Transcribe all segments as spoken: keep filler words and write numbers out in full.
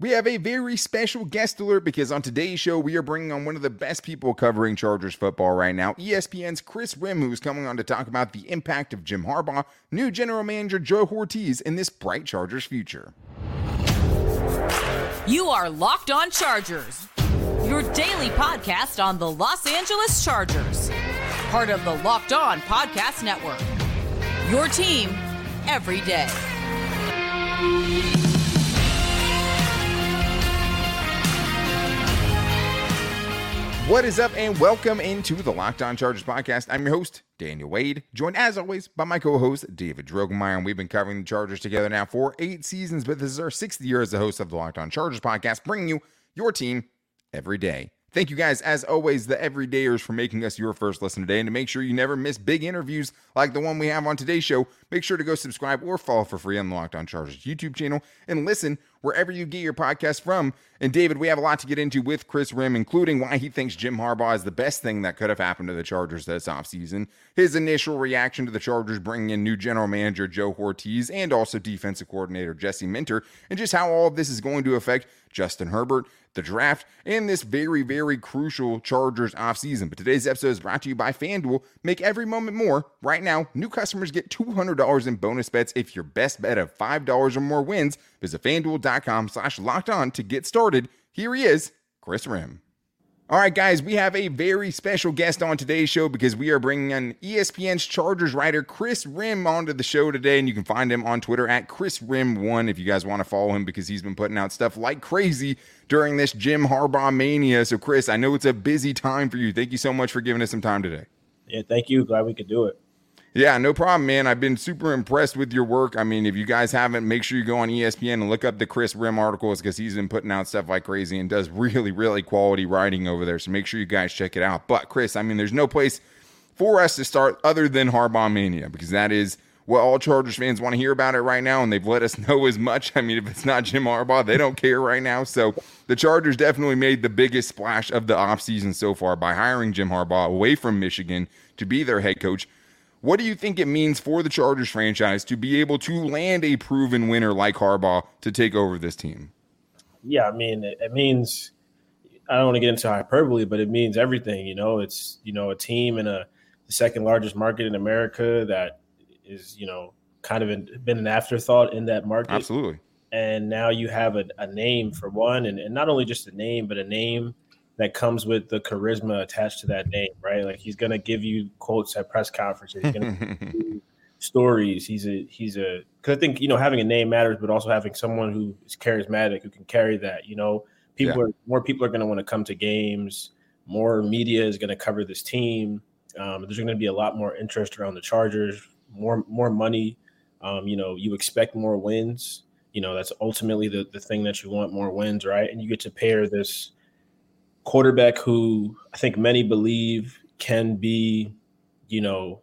We have a very special guest alert because on today's show, we are bringing on one of the best people covering Chargers football right now, E S P N's Kris Rhim, who's coming on to talk about the impact of Jim Harbaugh, new general manager Joe Hortiz, and this bright Chargers future. You are Locked On Chargers, your daily podcast on the Los Angeles Chargers, part of the Locked On Podcast Network, your team every day. What is up, and welcome into the Locked On Chargers podcast. I'm your host, Daniel Wade, joined as always by my co-host, David Drogemeier, and we've been covering the Chargers together now for eight seasons, but this is our sixth year as the host of the Locked On Chargers podcast, bringing you your team every day. Thank you guys, as always, the everydayers, for making us your first listen today, and to make sure you never miss big interviews like the one we have on today's show, make sure to go subscribe or follow for free on the Locked On Chargers YouTube channel, and listen wherever you get your podcast from. And David, we have a lot to get into with Kris Rhim, including why he thinks Jim Harbaugh is the best thing that could have happened to the Chargers this offseason, his initial reaction to the Chargers bringing in new general manager Joe Hortiz and also defensive coordinator Jesse Minter, and just how all of this is going to affect Justin Herbert, the draft, and this very, very crucial Chargers offseason. But today's episode is brought to you by FanDuel. Make every moment more. Right now, new customers get two hundred dollars in bonus bets if your best bet of five dollars or more wins. Visit FanDuel.com slash locked on to get started. Here he is, Kris Rhim. All right, guys, we have a very special guest on today's show because we are bringing on E S P N's Chargers writer Kris Rhim onto the show today, and you can find him on Twitter at Kris Rhim one if you guys want to follow him, because he's been putting out stuff like crazy during this Jim Harbaugh mania. So, Kris, I know it's a busy time for you. Thank you so much for giving us some time today. Yeah, thank you. Glad we could do it. Yeah, no problem, man. I've been super impressed with your work. I mean, if you guys haven't, make sure you go on E S P N and look up the Kris Rhim articles, because he's been putting out stuff like crazy and does really, really quality writing over there. So make sure you guys check it out. But, Kris, I mean, there's no place for us to start other than Harbaugh Mania, because that is what all Chargers fans want to hear about it right now, and they've let us know as much. I mean, if it's not Jim Harbaugh, they don't care right now. So the Chargers definitely made the biggest splash of the offseason so far by hiring Jim Harbaugh away from Michigan to be their head coach. What do you think it means for the Chargers franchise to be able to land a proven winner like Harbaugh to take over this team? Yeah, I mean, it, it means – I don't want to get into hyperbole, but it means everything. You know, it's, you know, a team in a, the second largest market in America that is, you know, kind of in, been an afterthought in that market. Absolutely. And now you have a, a name for one, and, and not only just a name, but a name that comes with the charisma attached to that name, right? Like, he's going to give you quotes at press conferences. He's going to give you stories. He's a, he's a, cause I think, you know, having a name matters, but also having someone who is charismatic, who can carry that, you know, people yeah. are, more people are going to want to come to games. More media is going to cover this team. Um, there's going to be a lot more interest around the Chargers, more, more money. Um, you know, you expect more wins, you know, that's ultimately the, the thing that you want, more wins. Right. And you get to pair this quarterback who I think many believe can be, you know,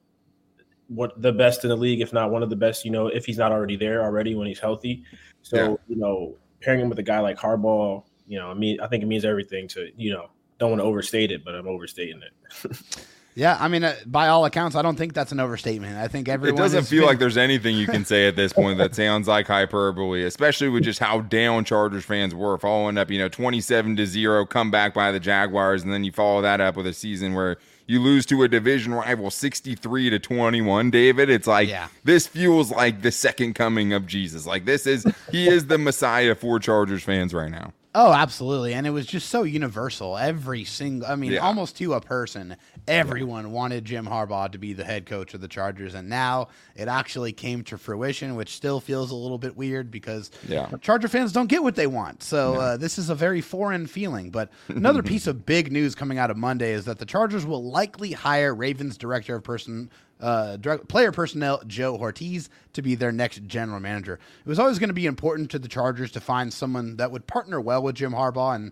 what the best in the league, if not one of the best, you know, if he's not already there already when he's healthy. So, yeah. you know, pairing him with a guy like Harbaugh, you know, I mean, I think it means everything to, you know, don't want to overstate it, but I'm overstating it. Yeah, I mean, uh, by all accounts, I don't think that's an overstatement. I think everyone. It doesn't feel been... like there's anything you can say at this point that sounds like hyperbole, especially with just how down Chargers fans were following up, you know, twenty-seven to zero comeback by the Jaguars, and then you follow that up with a season where you lose to a division rival sixty-three to twenty-one, David. It's like, yeah. this feels like the second coming of Jesus. Like, this is, he is the Messiah for Chargers fans right now. Oh, absolutely. And it was just so universal. Every single, I mean, yeah. almost to a person, everyone wanted Jim Harbaugh to be the head coach of the Chargers. And now it actually came to fruition, which still feels a little bit weird because yeah. Charger fans don't get what they want. So no. uh, this is a very foreign feeling. But another piece of big news coming out of Monday is that the Chargers will likely hire Ravens director of person. Uh, player personnel Joe Hortiz to be their next general manager. It was always going to be important to the Chargers to find someone that would partner well with Jim Harbaugh, and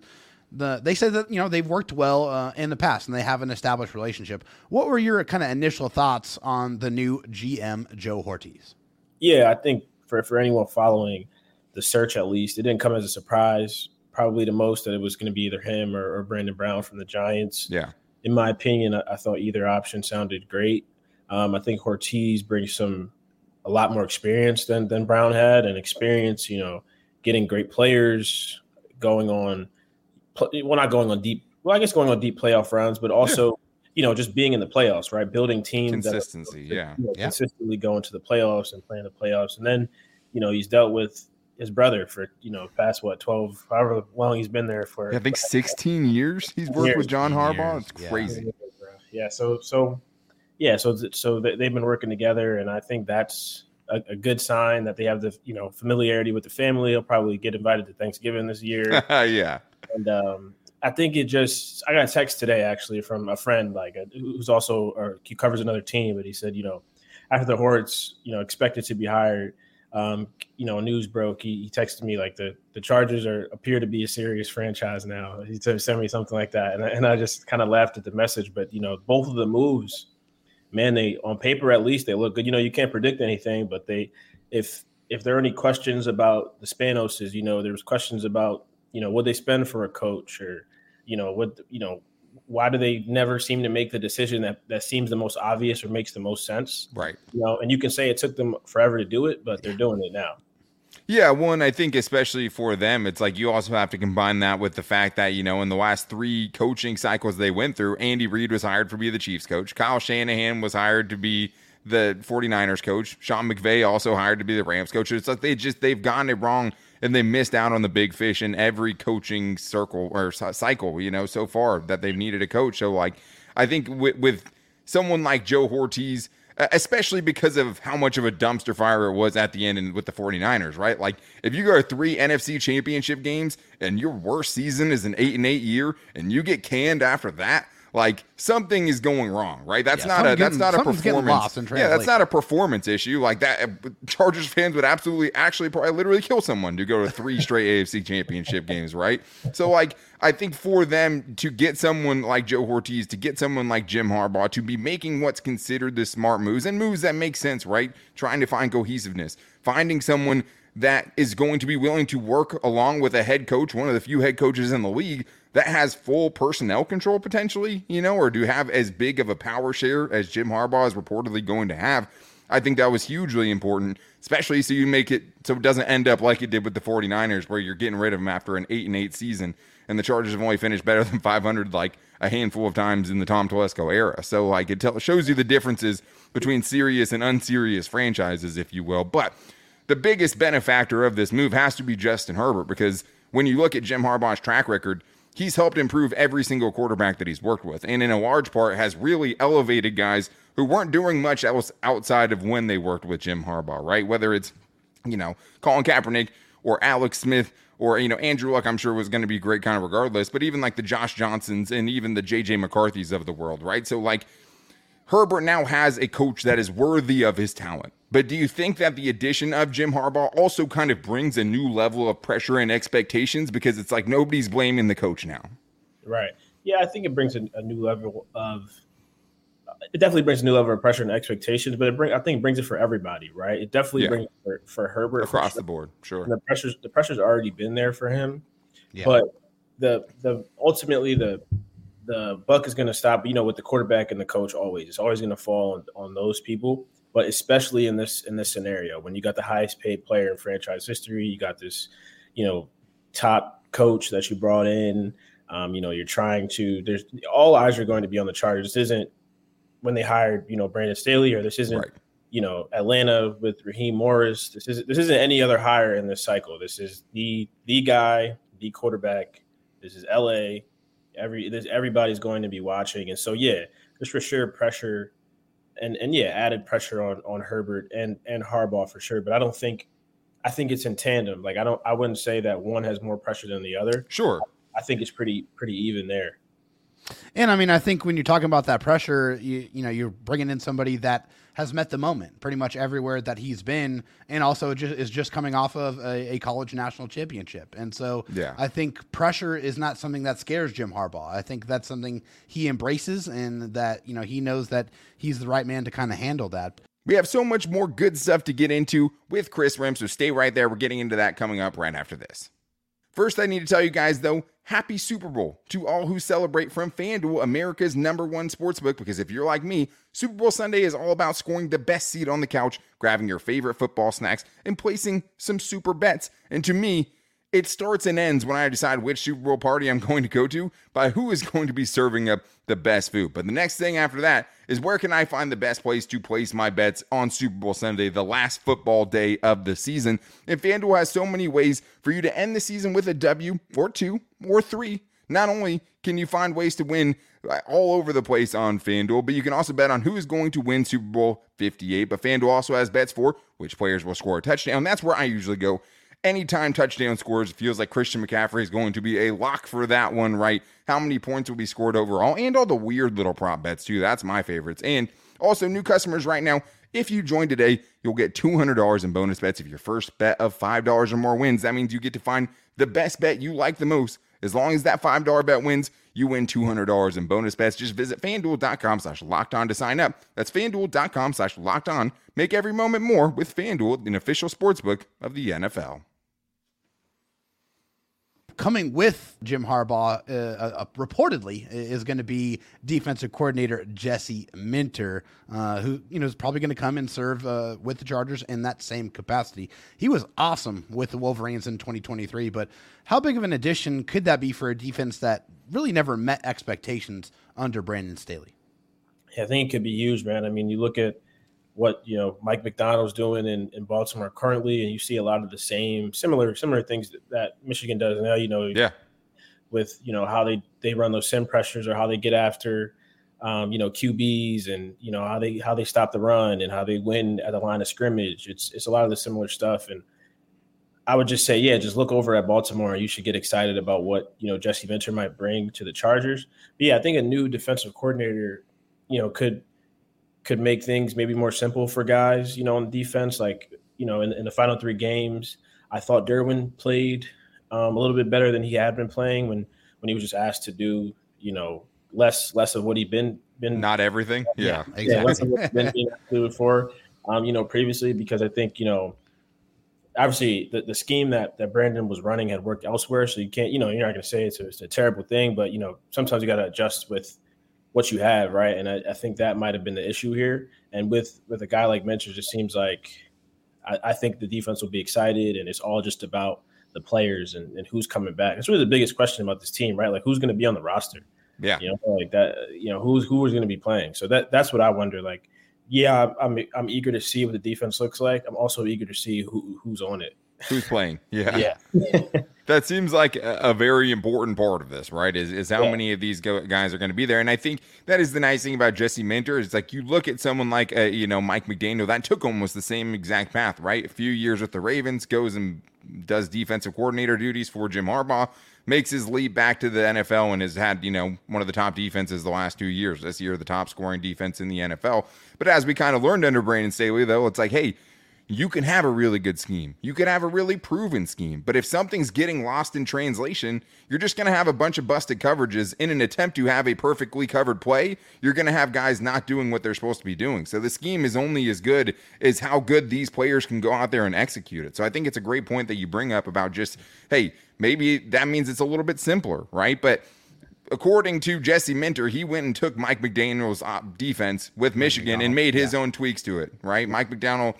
the, they said that, you know, they've worked well uh, in the past and they have an established relationship. What were your kind of initial thoughts on the new G M Joe Hortiz? Yeah, I think for, for anyone following the search, at least, it didn't come as a surprise, probably the most, that it was going to be either him or, or Brandon Brown from the Giants. Yeah. In my opinion, I, I thought either option sounded great. Um, I think Hortiz brings some a lot more experience than than Brown had, and experience, you know, getting great players, going on well, not going on deep. Well, I guess going on deep playoff rounds, but also, yeah. you know, just being in the playoffs, right? Building teams. Consistency, that, yeah. You know, yeah. consistently going to the playoffs and playing the playoffs. And then, you know, he's dealt with his brother for, you know, past what, twelve, however long he's been there for. Yeah, I think like, sixteen years he's worked years. with John Harbaugh. It's yeah. crazy. Yeah. So, so, yeah. So, so they've been working together. And I think that's a, a good sign that they have the, you know, familiarity with the family. He'll probably get invited to Thanksgiving this year. yeah. And, um, I think it just – I got a text today actually from a friend like a, who's also – or he covers another team, but he said, you know, after the Hortiz, you know, expected to be hired, um, you know, news broke. He, he texted me like the, the Chargers are appear to be a serious franchise now. He sent me something like that, and I, and I just kind of laughed at the message. But, you know, both of the moves, man, they – on paper at least, they look good. You know, you can't predict anything, but they – if if there are any questions about the Spanoses, you know, there was questions about, you know, would they spend for a coach or – you know, what, you know, why do they never seem to make the decision that, that seems the most obvious or makes the most sense? Right. You know, and you can say it took them forever to do it, but they're doing it now. Yeah, one, I think especially for them, it's like you also have to combine that with the fact that, you know, in the last three coaching cycles they went through, Andy Reid was hired to be the Chiefs coach. Kyle Shanahan was hired to be the 49ers coach. Sean McVay also hired to be the Rams coach. It's like they just, they've gotten it wrong. And they missed out on the big fish in every coaching circle or cycle, you know, so far that they've needed a coach. So, like, I think with, with someone like Joe Hortiz, especially because of how much of a dumpster fire it was at the end and with the 49ers, right? Like, if you go three N F C championship games and your worst season is an eight and eight year and you get canned after that, like something is going wrong, right? That's yeah, not a that's getting, not a performance. Yeah, that's not a performance issue. Like that, Chargers fans would absolutely, actually, probably, literally kill someone to go to three straight A F C Championship games, right? So, like, I think for them to get someone like Joe Hortiz, to get someone like Jim Harbaugh, to be making what's considered the smart moves and moves that make sense, right? Trying to find cohesiveness, finding someone that is going to be willing to work along with a head coach, one of the few head coaches in the league that has full personnel control potentially, you know, or do have as big of a power share as Jim Harbaugh is reportedly going to have. I think that was hugely important, especially so you make it so it doesn't end up like it did with the 49ers where you're getting rid of them after an eight and eight season and the Chargers have only finished better than five hundred like a handful of times in the Tom Telesco era. So like it tell, shows you the differences between serious and unserious franchises, if you will. But the biggest benefactor of this move has to be Justin Herbert because when you look at Jim Harbaugh's track record, he's helped improve every single quarterback that he's worked with, and in a large part has really elevated guys who weren't doing much else outside of when they worked with Jim Harbaugh, right? Whether it's, you know, Colin Kaepernick or Alex Smith or, you know, Andrew Luck, I'm sure was going to be great kind of regardless, but even like the Josh Johnsons and even the J J McCarthys of the world, right? So like Herbert now has a coach that is worthy of his talent. But do you think that the addition of Jim Harbaugh also kind of brings a new level of pressure and expectations because it's like nobody's blaming the coach now? Right. Yeah, I think it brings a, a new level of – it definitely brings a new level of pressure and expectations, but it bring, I think it brings it for everybody, right? It definitely yeah. brings it for, for Herbert. Across for sure. the board, sure. And the pressure's, the pressure's already been there for him. Yeah. But the the ultimately the – the buck is going to stop, you know, with the quarterback and the coach always. It's always going to fall on, on those people, but especially in this in this scenario when you got the highest paid player in franchise history, you got this, you know, top coach that you brought in. Um, you know, you're trying to – there's all eyes are going to be on the Chargers. This isn't when they hired, you know, Brandon Staley, or this isn't, right. you know, Atlanta with Raheem Morris. This isn't this isn't any other hire in this cycle. This is the the guy, the quarterback. This is L A. Every there's everybody's going to be watching, and so yeah, there's for sure pressure, and and yeah, added pressure on on Herbert and and Harbaugh for sure. But I don't think, I think it's in tandem. Like I don't, I wouldn't say that one has more pressure than the other. Sure, I think it's pretty pretty even there. And I mean, I think when you're talking about that pressure, you you know, you're bringing in somebody that has met the moment pretty much everywhere that he's been, and also just is just coming off of a, a college national championship. And so yeah. I think pressure is not something that scares Jim Harbaugh. I think that's something he embraces, and that, you know, he knows that he's the right man to kind of handle that. We have so much more good stuff to get into with Kris Rhim, so stay right there. We're getting into that coming up right after this. First, I need to tell you guys, though, happy Super Bowl to all who celebrate from FanDuel, America's number one sportsbook, because if you're like me, Super Bowl Sunday is all about scoring the best seat on the couch, grabbing your favorite football snacks, and placing some super bets. And to me, It starts and ends when I decide which Super Bowl party I'm going to go to by who is going to be serving up the best food. But the next thing after that is, where can I find the best place to place my bets on Super Bowl Sunday, the last football day of the season? And FanDuel has so many ways for you to end the season with a W or two or three. Not only can you find ways to win all over the place on FanDuel, but you can also bet on who is going to win Super Bowl fifty-eight. But FanDuel also has bets for which players will score a touchdown. That's where I usually go. Anytime touchdown scores, it feels like Christian McCaffrey is going to be a lock for that one, right? How many points will be scored overall? And all the weird little prop bets, too. That's my favorites. And also, new customers right now, if you join today, you'll get two hundred dollars in bonus bets if your first bet of five dollars or more wins. That means you get to find the best bet you like the most. As long as that five dollars bet wins, you win two hundred dollars in bonus bets. Just visit FanDuel.com slash locked on to sign up. That's FanDuel.com slash locked on. Make every moment more with FanDuel, an official sportsbook of the N F L. Coming with Jim Harbaugh, uh, uh, reportedly, is going to be defensive coordinator Jesse Minter, uh, who you know is probably going to come and serve uh, with the Chargers in that same capacity. He was awesome with the Wolverines in twenty twenty-three, but how big of an addition could that be for a defense that really never met expectations under Brandon Staley? Yeah, I think it could be huge, man. I mean, you look at what you know Mike McDonald's doing in, in Baltimore currently, and you see a lot of the same similar similar things that, that Michigan does now, you know, yeah. with you know how they, they run those sim pressures, or how they get after um, you know Q Bs, and you know how they how they stop the run, and how they win at the line of scrimmage. It's it's a lot of the similar stuff. And I would just say, yeah, just look over at Baltimore, and you should get excited about what you know Jesse Minter might bring to the Chargers. But yeah, I think a new defensive coordinator, you know, could could make things maybe more simple for guys, you know, on defense. Like, you know, in, in the final three games, I thought Derwin played um, a little bit better than he had been playing when, when he was just asked to do, you know, less less of what he'd been been not everything. Yeah, yeah, exactly. Yeah, less of what he'd been being included for, um, you know, previously, because I think, you know, obviously the, the scheme that, that Brandon was running had worked elsewhere. So you can't, you know, you're not going to say it's a, it's a terrible thing, but, you know, sometimes you got to adjust with what you have, right? And I, I think that might have been the issue here. And with with a guy like Minter, it just seems like I, I think the defense will be excited, and it's all just about the players and, and who's coming back. It's really the biggest question about this team, right? Like, who's going to be on the roster? Yeah, you know, like that. You know, who's who is going to be playing? So that that's what I wonder. Like, yeah, I'm I'm eager to see what the defense looks like. I'm also eager to see who who's on it. Who's playing? Yeah. Yeah. That seems like a, a very important part of this, right? Is is how yeah. many of these go, guys are going to be there. And I think that is the nice thing about Jesse Minter. It's like you look at someone like, uh, you know, Mike McDaniel, that took almost the same exact path, right? A few years with the Ravens, goes and does defensive coordinator duties for Jim Harbaugh, makes his leap back to the N F L, and has had, you know, one of the top defenses the last two years. This year, the top scoring defense in the N F L. But as we kind of learned under Brandon Staley, though, it's like, hey, you can have a really good scheme. You can have a really proven scheme. But if something's getting lost in translation, you're just going to have a bunch of busted coverages in an attempt to have a perfectly covered play. You're going to have guys not doing what they're supposed to be doing. So the scheme is only as good as how good these players can go out there and execute it. So I think it's a great point that you bring up about just, hey, maybe that means it's a little bit simpler, right? But according to Jesse Minter, he went and took Mike McDaniel's op defense with Michigan and made his yeah. own tweaks to it, right? Mike McDaniel...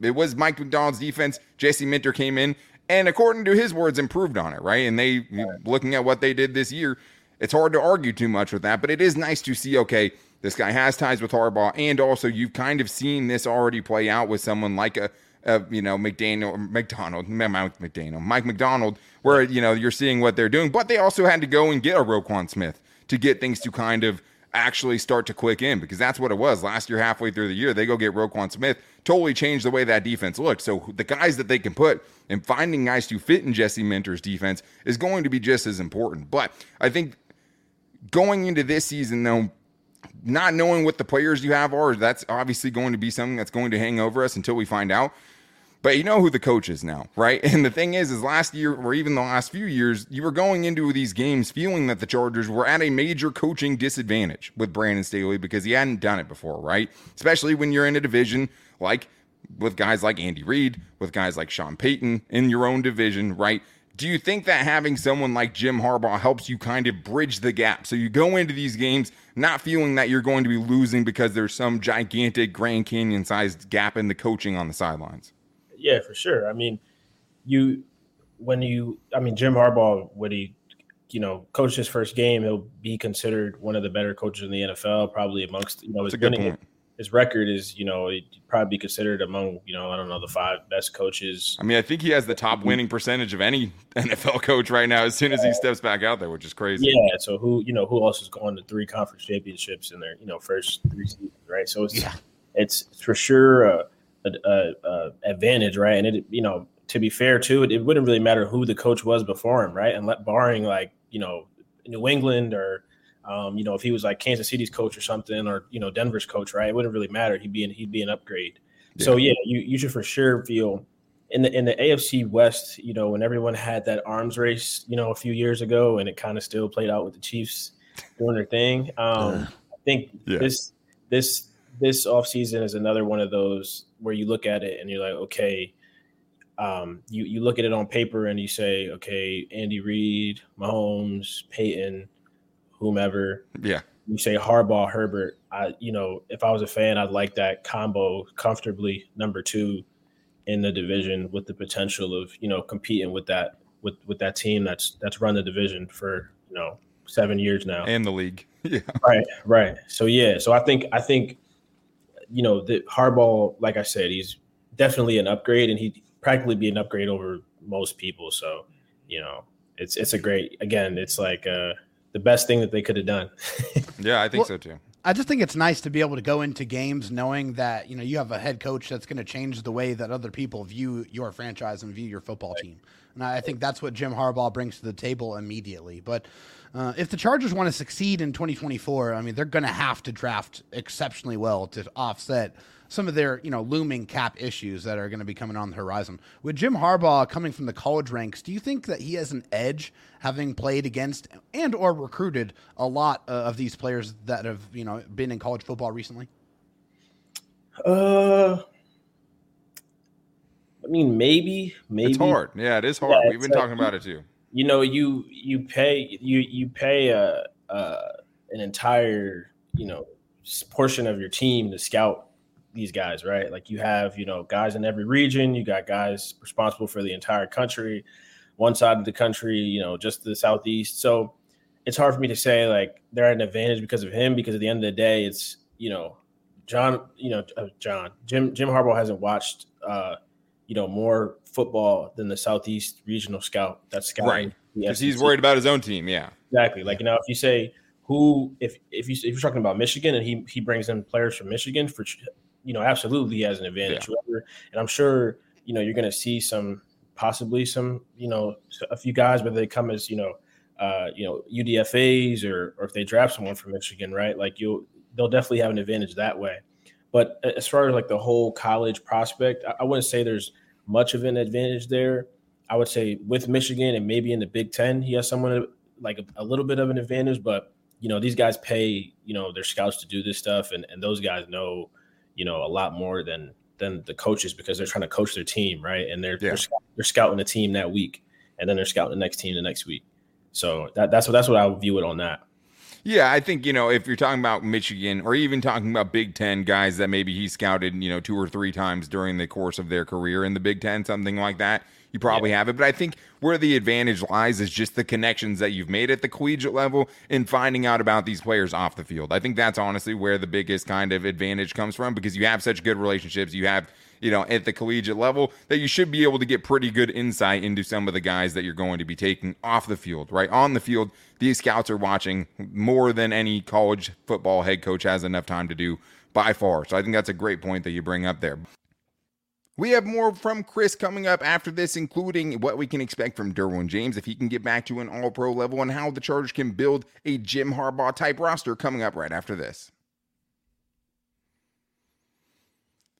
It was Mike McDonald's defense. Jesse Minter came in and, according to his words, improved on it, right? And they, yeah. looking at what they did this year, it's hard to argue too much with that. But it is nice to see, okay, this guy has ties with Harbaugh. And also, you've kind of seen this already play out with someone like a, a you know, McDaniel, McDonald, Mike McDaniel, Mike McDonald, where, you know, you're seeing what they're doing. But they also had to go and get a Roquan Smith to get things to kind of actually start to click in, because that's what it was last year. Halfway through the year, they go get Roquan Smith, totally changed the way that defense looked. So the guys that they can put and finding guys to fit in Jesse Minter's defense is going to be just as important. But I think going into this season, though, not knowing what the players you have are, that's obviously going to be something that's going to hang over us until we find out. But you know who the coach is now, right? And the thing is, is last year, or even the last few years, you were going into these games feeling that the Chargers were at a major coaching disadvantage with Brandon Staley, because he hadn't done it before, right? Especially when you're in a division like with guys like Andy Reid, with guys like Sean Payton in your own division, right? Do you think that having someone like Jim Harbaugh helps you kind of bridge the gap? So you go into these games not feeling that you're going to be losing because there's some gigantic Grand Canyon-sized gap in the coaching on the sidelines. Yeah, for sure. I mean, you when you, I mean, Jim Harbaugh, when he, you know, coached his first game, he'll be considered one of the better coaches in the N F L, probably amongst, you know, his, winning, his record is, you know, he'd probably be considered among, you know, I don't know, the five best coaches. I mean, I think he has the top winning percentage of any N F L coach right now as soon as he steps back out there, which is crazy. Yeah, so who, you know, who else is going to three conference championships in their, you know, first three seasons, right? So it's, yeah. it's, it's for sure a, a, a advantage, right? And, it you know, to be fair, too, it, it wouldn't really matter who the coach was before him, right? And let, barring, like, you know, New England or, um, you know, if he was like Kansas City's coach or something, or, you know, Denver's coach, right? It wouldn't really matter. He'd be an, he'd be an upgrade. Yeah. So, yeah, you, you should for sure feel in the in the A F C West, you know, when everyone had that arms race, you know, a few years ago, and it kind of still played out with the Chiefs doing their thing. Um, uh, I think yeah. this this this offseason is another one of those where you look at it and you're like, okay, Um, you, you look at it on paper and you say, okay, Andy Reid, Mahomes, Payton, whomever. Yeah. You say Harbaugh, Herbert. I, you know, if I was a fan, I'd like that combo comfortably number two in the division with the potential of, you know, competing with that with, with that team that's that's run the division for, you know, seven years now. And the league. Yeah. Right, right. So yeah, so I think I think you know, the Harbaugh, like I said, he's definitely an upgrade, and he practically be an upgrade over most people. So, you know, it's it's a great, again, it's like uh, the best thing that they could have done. yeah, I think well, so too. I just think it's nice to be able to go into games knowing that, you know, you have a head coach that's going to change the way that other people view your franchise and view your football right. team. And I think that's what Jim Harbaugh brings to the table immediately. But uh, if the Chargers want to succeed in twenty twenty-four, I mean, they're going to have to draft exceptionally well to offset some of their, you know, looming cap issues that are going to be coming on the horizon. With Jim Harbaugh coming from the college ranks, do you think that he has an edge, having played against and or recruited a lot of these players that have, you know, been in college football recently? Uh, I mean, maybe, maybe. It's hard. Yeah, it is hard. Yeah, We've been like, talking about it too. You know, you you pay you you pay a, a an entire, you know, portion of your team to scout these guys, right? Like you have, you know, guys in every region, you got guys responsible for the entire country, one side of the country, you know, just the Southeast. So it's hard for me to say like they're at an advantage because of him, because at the end of the day, it's, you know, John, you know, uh, John, Jim, Jim Harbaugh hasn't watched, uh, you know, more football than the Southeast regional scout. That's scouting. Right. Because he's worried about his own team. Yeah, exactly. Like, you know, if you say who, if, if you, if you're talking about Michigan and he, he brings in players from Michigan for, you know, absolutely he has an advantage. Yeah. And I'm sure, you know, you're going to see some, possibly some, you know, a few guys, whether they come as, you know, uh, you know, U D F As or or if they draft someone from Michigan, right? Like you'll, they'll definitely have an advantage that way. But as far as like the whole college prospect, I, I wouldn't say there's much of an advantage there. I would say with Michigan and maybe in the Big Ten, he has someone like a, a little bit of an advantage, but you know, these guys pay, you know, their scouts to do this stuff. And, and those guys know, you know, a lot more than than the coaches because they're trying to coach their team, right? And they're yeah. they're, sc- they're scouting the team that week, and then they're scouting the next team the next week. So that, that's what that's what I would view it on that. Yeah, I think, you know, if you're talking about Michigan or even talking about Big Ten guys that maybe he scouted, you know, two or three times during the course of their career in the Big Ten, something like that, you probably yeah. have it. But I think where the advantage lies is just the connections that you've made at the collegiate level and finding out about these players off the field. I think that's honestly where the biggest kind of advantage comes from, because you have such good relationships. You have, you know, at the collegiate level, that you should be able to get pretty good insight into some of the guys that you're going to be taking off the field, right? On the field, these scouts are watching more than any college football head coach has enough time to do by far. So I think that's a great point that you bring up there. We have more from Kris coming up after this, including what we can expect from Derwin James, if he can get back to an all-pro level, and how the Chargers can build a Jim Harbaugh-type roster, coming up right after this.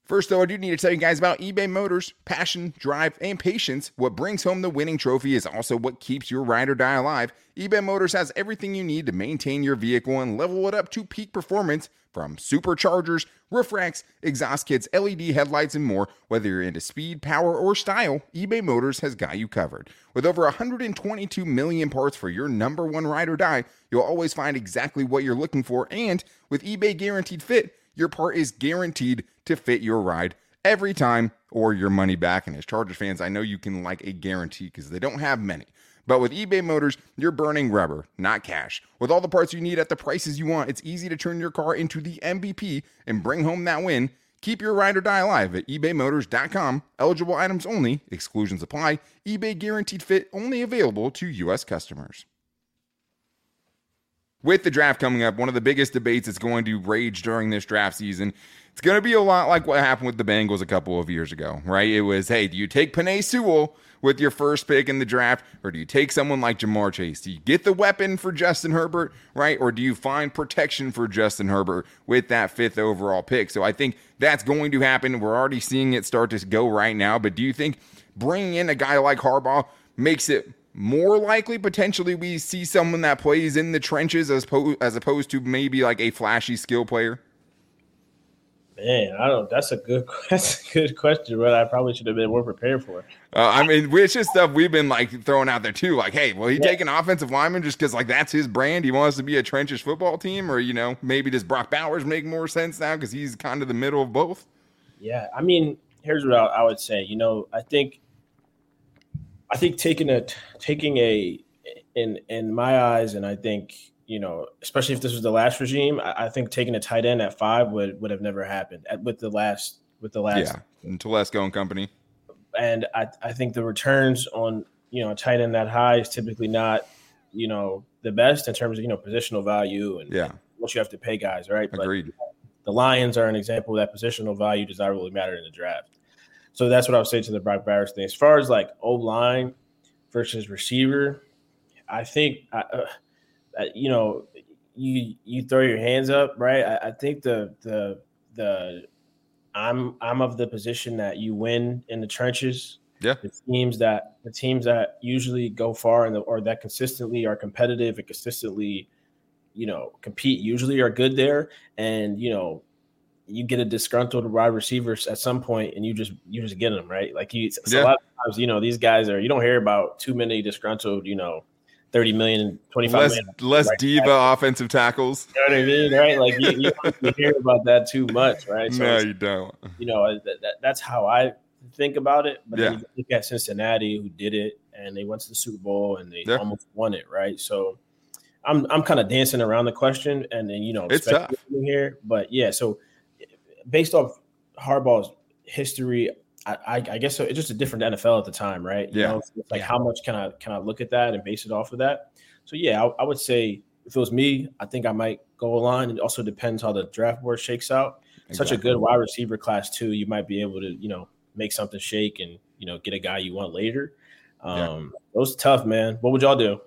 First, though, I do need to tell you guys about eBay Motors. Passion, drive, and patience. What brings home the winning trophy is also what keeps your ride or die alive. eBay Motors has everything you need to maintain your vehicle and level it up to peak performance, from superchargers, roof racks, exhaust kits, L E D headlights, and more. Whether you're into speed, power, or style, eBay Motors has got you covered. With over one hundred twenty-two million parts for your number one ride or die, you'll always find exactly what you're looking for. And with eBay Guaranteed Fit, your part is guaranteed to fit your ride every time or your money back. And as Chargers fans, I know you can like a guarantee because they don't have many. But with eBay Motors, you're burning rubber, not cash. With all the parts you need at the prices you want, it's easy to turn your car into the M V P and bring home that win. Keep your ride or die alive at ebay motors dot com. Eligible items only. Exclusions apply. eBay guaranteed fit only available to U S customers. With the draft coming up, one of the biggest debates that's going to rage during this draft season, it's going to be a lot like what happened with the Bengals a couple of years ago, right? It was, hey, do you take Penei Sewell with your first pick in the draft, or do you take someone like Jamar Chase? Do you get the weapon for Justin Herbert, right? Or do you find protection for Justin Herbert with that fifth overall pick? So I think that's going to happen. We're already seeing it start to go right now. But do you think bringing in a guy like Harbaugh makes it more likely potentially we see someone that plays in the trenches as, po- as opposed to maybe like a flashy skill player? Man, I don't. That's a good. That's a good question, but I probably should have been more prepared for it. Uh, I mean, it's just stuff we've been like throwing out there too. Like, hey, will he yeah. take an offensive lineman just because like that's his brand? He wants to be a trenches football team, or you know, maybe does Brock Bowers make more sense now because he's kind of the middle of both? Yeah, I mean, here's what I, I would say. You know, I think, I think taking a taking a in in my eyes, and I think. You know, especially if this was the last regime, I, I think taking a tight end at five would, would have never happened at, with the last with the last yeah, and Telesco and company. And I, I think the returns on you know a tight end that high is typically not you know the best in terms of you know positional value and, yeah. and what you have to pay guys, right? Agreed. But the Lions are an example of that positional value does not really matter in the draft. So that's what I would say to the Brock Bowers thing. As far as like O line versus receiver, I think. I, uh, You know, you you throw your hands up, right? I, I think the the the I'm I'm of the position that you win in the trenches. Yeah, the teams that the teams that usually go far and or that consistently are competitive and consistently, you know, compete usually are good there. And you know, you get a disgruntled wide receiver at some point, and you just you just get them right. Like you, so yeah. a lot of times, you know, these guys are you don't hear about too many disgruntled, you know. thirty million, twenty-five less, million. Less right. diva offensive tackles. You know what I mean, right? Like, you, you don't hear about that too much, right? So no, you don't. You know, that, that, that's how I think about it. But yeah. then you look at Cincinnati, who did it, and they went to the Super Bowl, and they yeah. almost won it, right? So I'm I'm kind of dancing around the question, and then, you know, it's tough. Here, but, yeah, so based off Harbaugh's history – I, I guess so. It's just a different N F L at the time, right? You yeah. know, like yeah. how much can I can I look at that and base it off of that? So yeah, I, I would say if it was me, I think I might go online. It also depends how the draft board shakes out. Exactly. Such a good wide receiver class too. You might be able to you know make something shake and you know get a guy you want later. Um, yeah. Those tough, man. What would y'all do?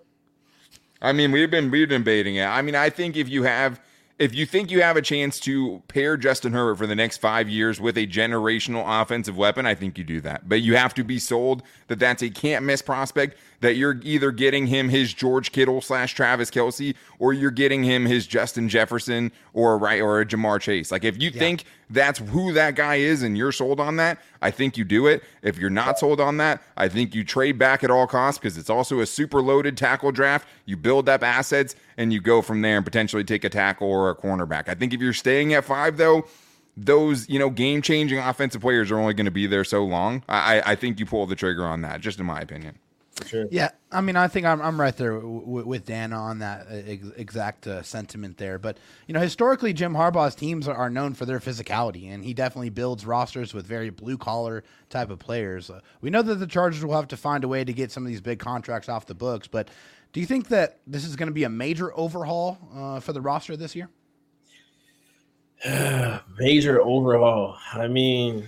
I mean, we've been we've been debating it. I mean, I think if you have. If you think you have a chance to pair Justin Herbert for the next five years with a generational offensive weapon, I think you do that. But you have to be sold that that's a can't-miss prospect, that you're either getting him his George Kittle slash Travis Kelce, or you're getting him his Justin Jefferson or, right, or a Jamar Chase. Like, if you yeah. think that's who that guy is and you're sold on that, I think you do it. If you're not sold on that, I think you trade back at all costs because it's also a super-loaded tackle draft. You build up assets, and you go from there and potentially take a tackle or a cornerback. I think if you're staying at five, though, those you know game-changing offensive players are only going to be there so long. I, I think you pull the trigger on that, just in my opinion. For sure. Yeah, I mean, I think I'm I'm right there w- with Dan on that ex- exact uh, sentiment there. But you know, historically, Jim Harbaugh's teams are known for their physicality, and he definitely builds rosters with very blue-collar type of players. Uh, we know that the Chargers will have to find a way to get some of these big contracts off the books, but. Do you think that this is going to be a major overhaul uh, for the roster this year? Major overhaul. I mean,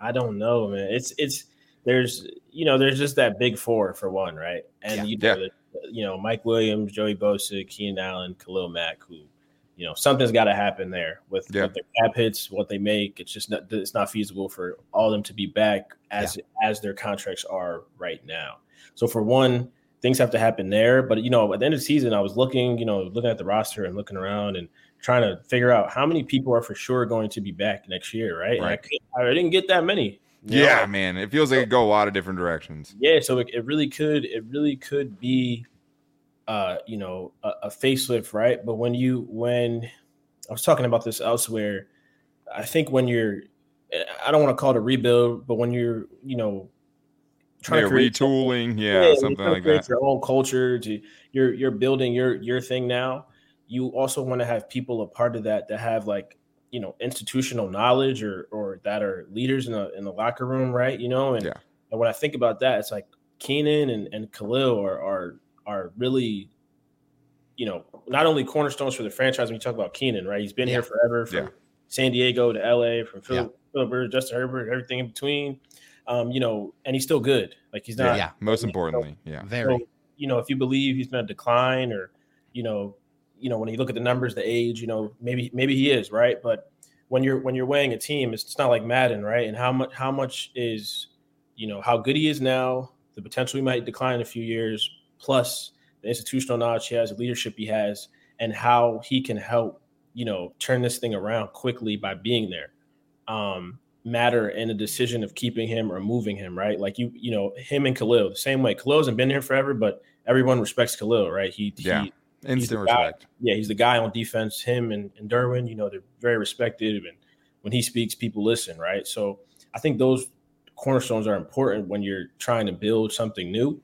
I don't know, man. It's it's there's you know there's just that big four for one, right? And yeah, you know, yeah. the, you know Mike Williams, Joey Bosa, Keenan Allen, Khalil Mack. Who you know something's got to happen there with, yeah. with their cap hits, what they make. It's just not it's not feasible for all of them to be back as yeah. as their contracts are right now. So for one. Things have to happen there. But, you know, at the end of the season, I was looking, you know, looking at the roster and looking around and trying to figure out how many people are for sure going to be back next year, right? right. I, I didn't get that many. Yeah, know? man. It feels like it go a lot of different directions. Yeah, so it, it really could it really could be, uh, you know, a, a facelift, right? But when you – when I was talking about this elsewhere, I think when you're I don't want to call it a rebuild, but when you're, you know, trying yeah, to create retooling, something, yeah, yeah, something like that. Your own culture, to, you're you're building your your thing now. You also want to have people a part of that that have like, you know, institutional knowledge or or that are leaders in the in the locker room, right? You know, and, yeah. and when I think about that, it's like Keenan and, and Khalil are are are really, you know, not only cornerstones for the franchise. When you talk about Keenan, right? He's been yeah. here forever, from yeah. San Diego to L A, from Philly. Yeah. Justin Herbert, everything in between, um, you know, and he's still good. Like he's not. Yeah, yeah. most you know, importantly, yeah, very. So, you know, if you believe he's going to decline, or you know, you know, when you look at the numbers, the age, you know, maybe maybe he is right. But when you're when you're weighing a team, it's, it's not like Madden, right? And how much how much is, you know, how good he is now, the potential he might decline in a few years, plus the institutional knowledge he has, the leadership he has, and how he can help, you know, turn this thing around quickly by being there. Um, matter in a decision of keeping him or moving him, right? Like you, you know, him and Khalil the same way. Khalil hasn't been here forever, but everyone respects Khalil, right? He, yeah, he, instant respect. Guy. Yeah, he's the guy on defense. Him and, and Derwin, you know, they're very respected, and when he speaks, people listen, right? So I think those cornerstones are important when you're trying to build something new.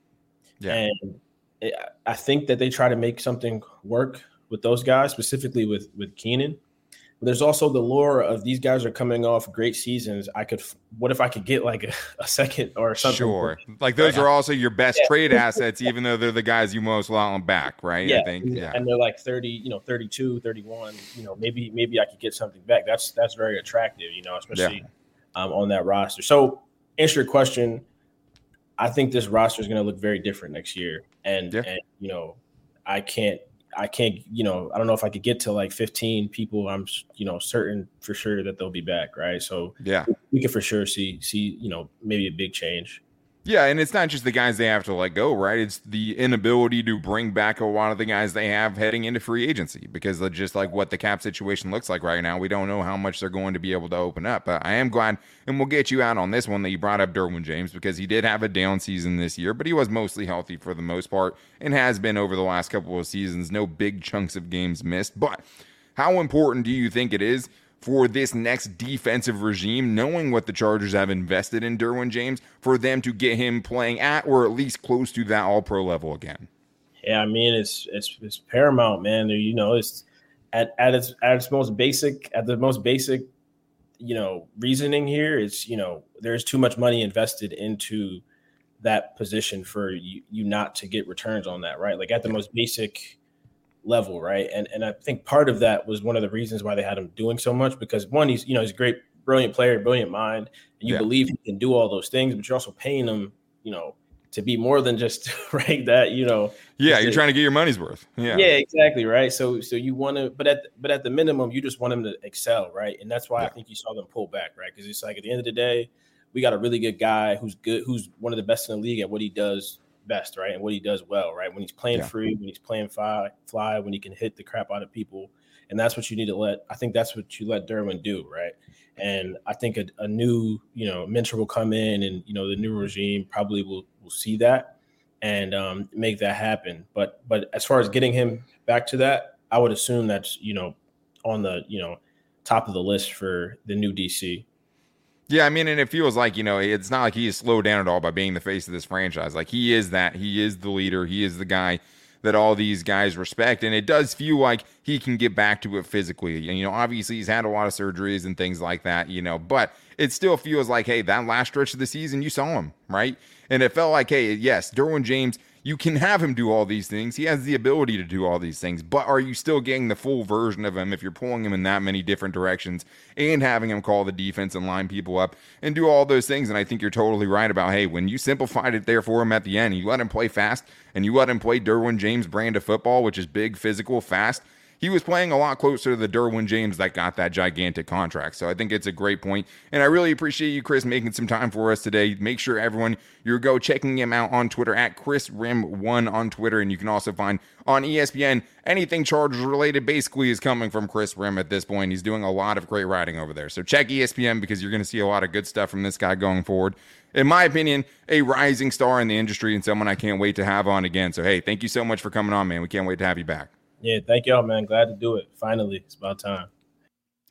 Yeah, and it, I think that they try to make something work with those guys, specifically with with Keenan. There's also the lure of these guys are coming off great seasons. I could, what if I could get like a, a second or something? Sure. Like those yeah. are also your best yeah. trade assets, even though they're the guys you most want back, right? Yeah. I think. And, yeah. and they're like thirty, you know, thirty-two, thirty-one, you know, maybe, maybe I could get something back. That's, that's very attractive, you know, especially yeah. um, on that roster. So answer your question. I think this roster is going to look very different next year. And, yeah. and, you know, I can't, I can't, you know, I don't know if I could get to like fifteen people. I'm, you know, certain for sure that they'll be back. Right. So yeah, we can for sure see, see, you know, maybe a big change. Yeah. And it's not just the guys they have to let go, right? It's the inability to bring back a lot of the guys they have heading into free agency, because of just like what the cap situation looks like right now. We don't know how much they're going to be able to open up, but I am glad. And we'll get you out on this one that you brought up Derwin James, because he did have a down season this year, but he was mostly healthy for the most part and has been over the last couple of seasons. No big chunks of games missed, but how important do you think it is for this next defensive regime, knowing what the Chargers have invested in Derwin James, for them to get him playing at or at least close to that all-pro level again? Yeah, I mean, it's it's, it's paramount, man. You know, it's at, at its at its most basic, at the most basic, you know, reasoning here is, you know, there's too much money invested into that position for you, you not to get returns on that, right? Like at the most basic level, right? And and I think part of that was one of the reasons why they had him doing so much, because one, he's, you know, he's a great, brilliant player, brilliant mind, and you yeah. believe he can do all those things, but you're also paying him, you know, to be more than just right that, you know. Yeah, you're it. trying to get your money's worth. Yeah. Yeah, exactly, right? So so you want to, but at but at the minimum, you just want him to excel, right? And that's why yeah. I think you saw them pull back, right? Because it's like at the end of the day, we got a really good guy who's good, who's one of the best in the league at what he does best, right? And what he does well, right? When he's playing yeah. free, when he's playing fly, fly, when he can hit the crap out of people. And that's what you need to let, I think that's what you let Derwin do, right? And I think a, a new, you know, mentor will come in, and, you know, the new regime probably will, will see that and um, make that happen. But, but as far as getting him back to that, I would assume that's, you know, on the, you know, top of the list for the new D C. Yeah, I mean, and it feels like, you know, it's not like he is slowed down at all by being the face of this franchise. Like, he is that. He is the leader. He is the guy that all these guys respect. And it does feel like he can get back to it physically. And, you know, obviously he's had a lot of surgeries and things like that, you know, but it still feels like, hey, that last stretch of the season, you saw him, right? And it felt like, hey, yes, Derwin James, you can have him do all these things. He has the ability to do all these things, but are you still getting the full version of him if you're pulling him in that many different directions and having him call the defense and line people up and do all those things? And I think you're totally right about, hey, when you simplified it there for him at the end, you let him play fast and you let him play Derwin James' brand of football, which is big, physical, fast. He was playing a lot closer to the Derwin James that got that gigantic contract. So I think it's a great point. And I really appreciate you, Kris, making some time for us today. Make sure everyone, you go checking him out on Twitter at Kris Rhim one on Twitter. And you can also find on E S P N, anything Chargers related basically is coming from Kris Rhim at this point. He's doing a lot of great writing over there. So check E S P N, because you're going to see a lot of good stuff from this guy going forward. In my opinion, a rising star in the industry and someone I can't wait to have on again. So, hey, thank you so much for coming on, man. We can't wait to have you back. Yeah, thank y'all, man. Glad to do it. Finally, it's about time.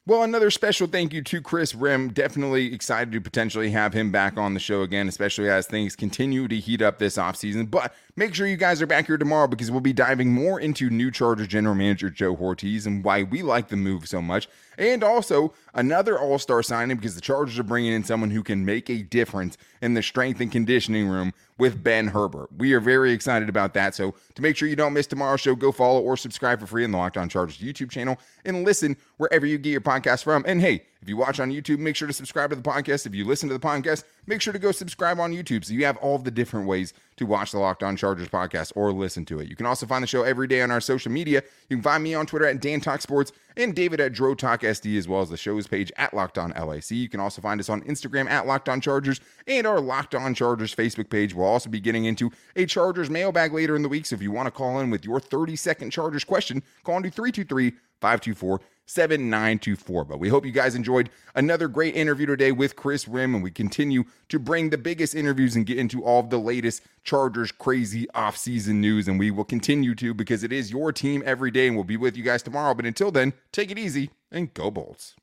Well, another special thank you to Kris Rhim. Definitely excited to potentially have him back on the show again, especially as things continue to heat up this offseason. But make sure you guys are back here tomorrow, because we'll be diving more into new Chargers general manager Joe Hortiz and why we like the move so much. And also another all-star signing, because the Chargers are bringing in someone who can make a difference in the strength and conditioning room with Ben Herbert. We are very excited about that. So to make sure you don't miss tomorrow's show, go follow or subscribe for free on the Locked On Chargers YouTube channel and listen wherever you get your podcast from. And hey, if you watch on YouTube, make sure to subscribe to the podcast. If you listen to the podcast, make sure to go subscribe on YouTube, so you have all the different ways to watch the Locked On Chargers podcast or listen to it. You can also find the show every day on our social media. You can find me on Twitter at DanTalkSports and David at DroTalkSD, as well as the show's page at Locked On L A C. You can also find us on Instagram at Locked On Chargers and our Locked On Chargers Facebook page. We'll also be getting into a Chargers mailbag later in the week, so if you want to call in with your thirty-second Chargers question, call into three two three, five two four, seven nine two four. But we hope you guys enjoyed another great interview today with Kris Rhim, and we continue to bring the biggest interviews and get into all of the latest Chargers crazy offseason news, and we will continue to, because it is your team every day, and we'll be with you guys tomorrow. But until then, take it easy and go Bolts.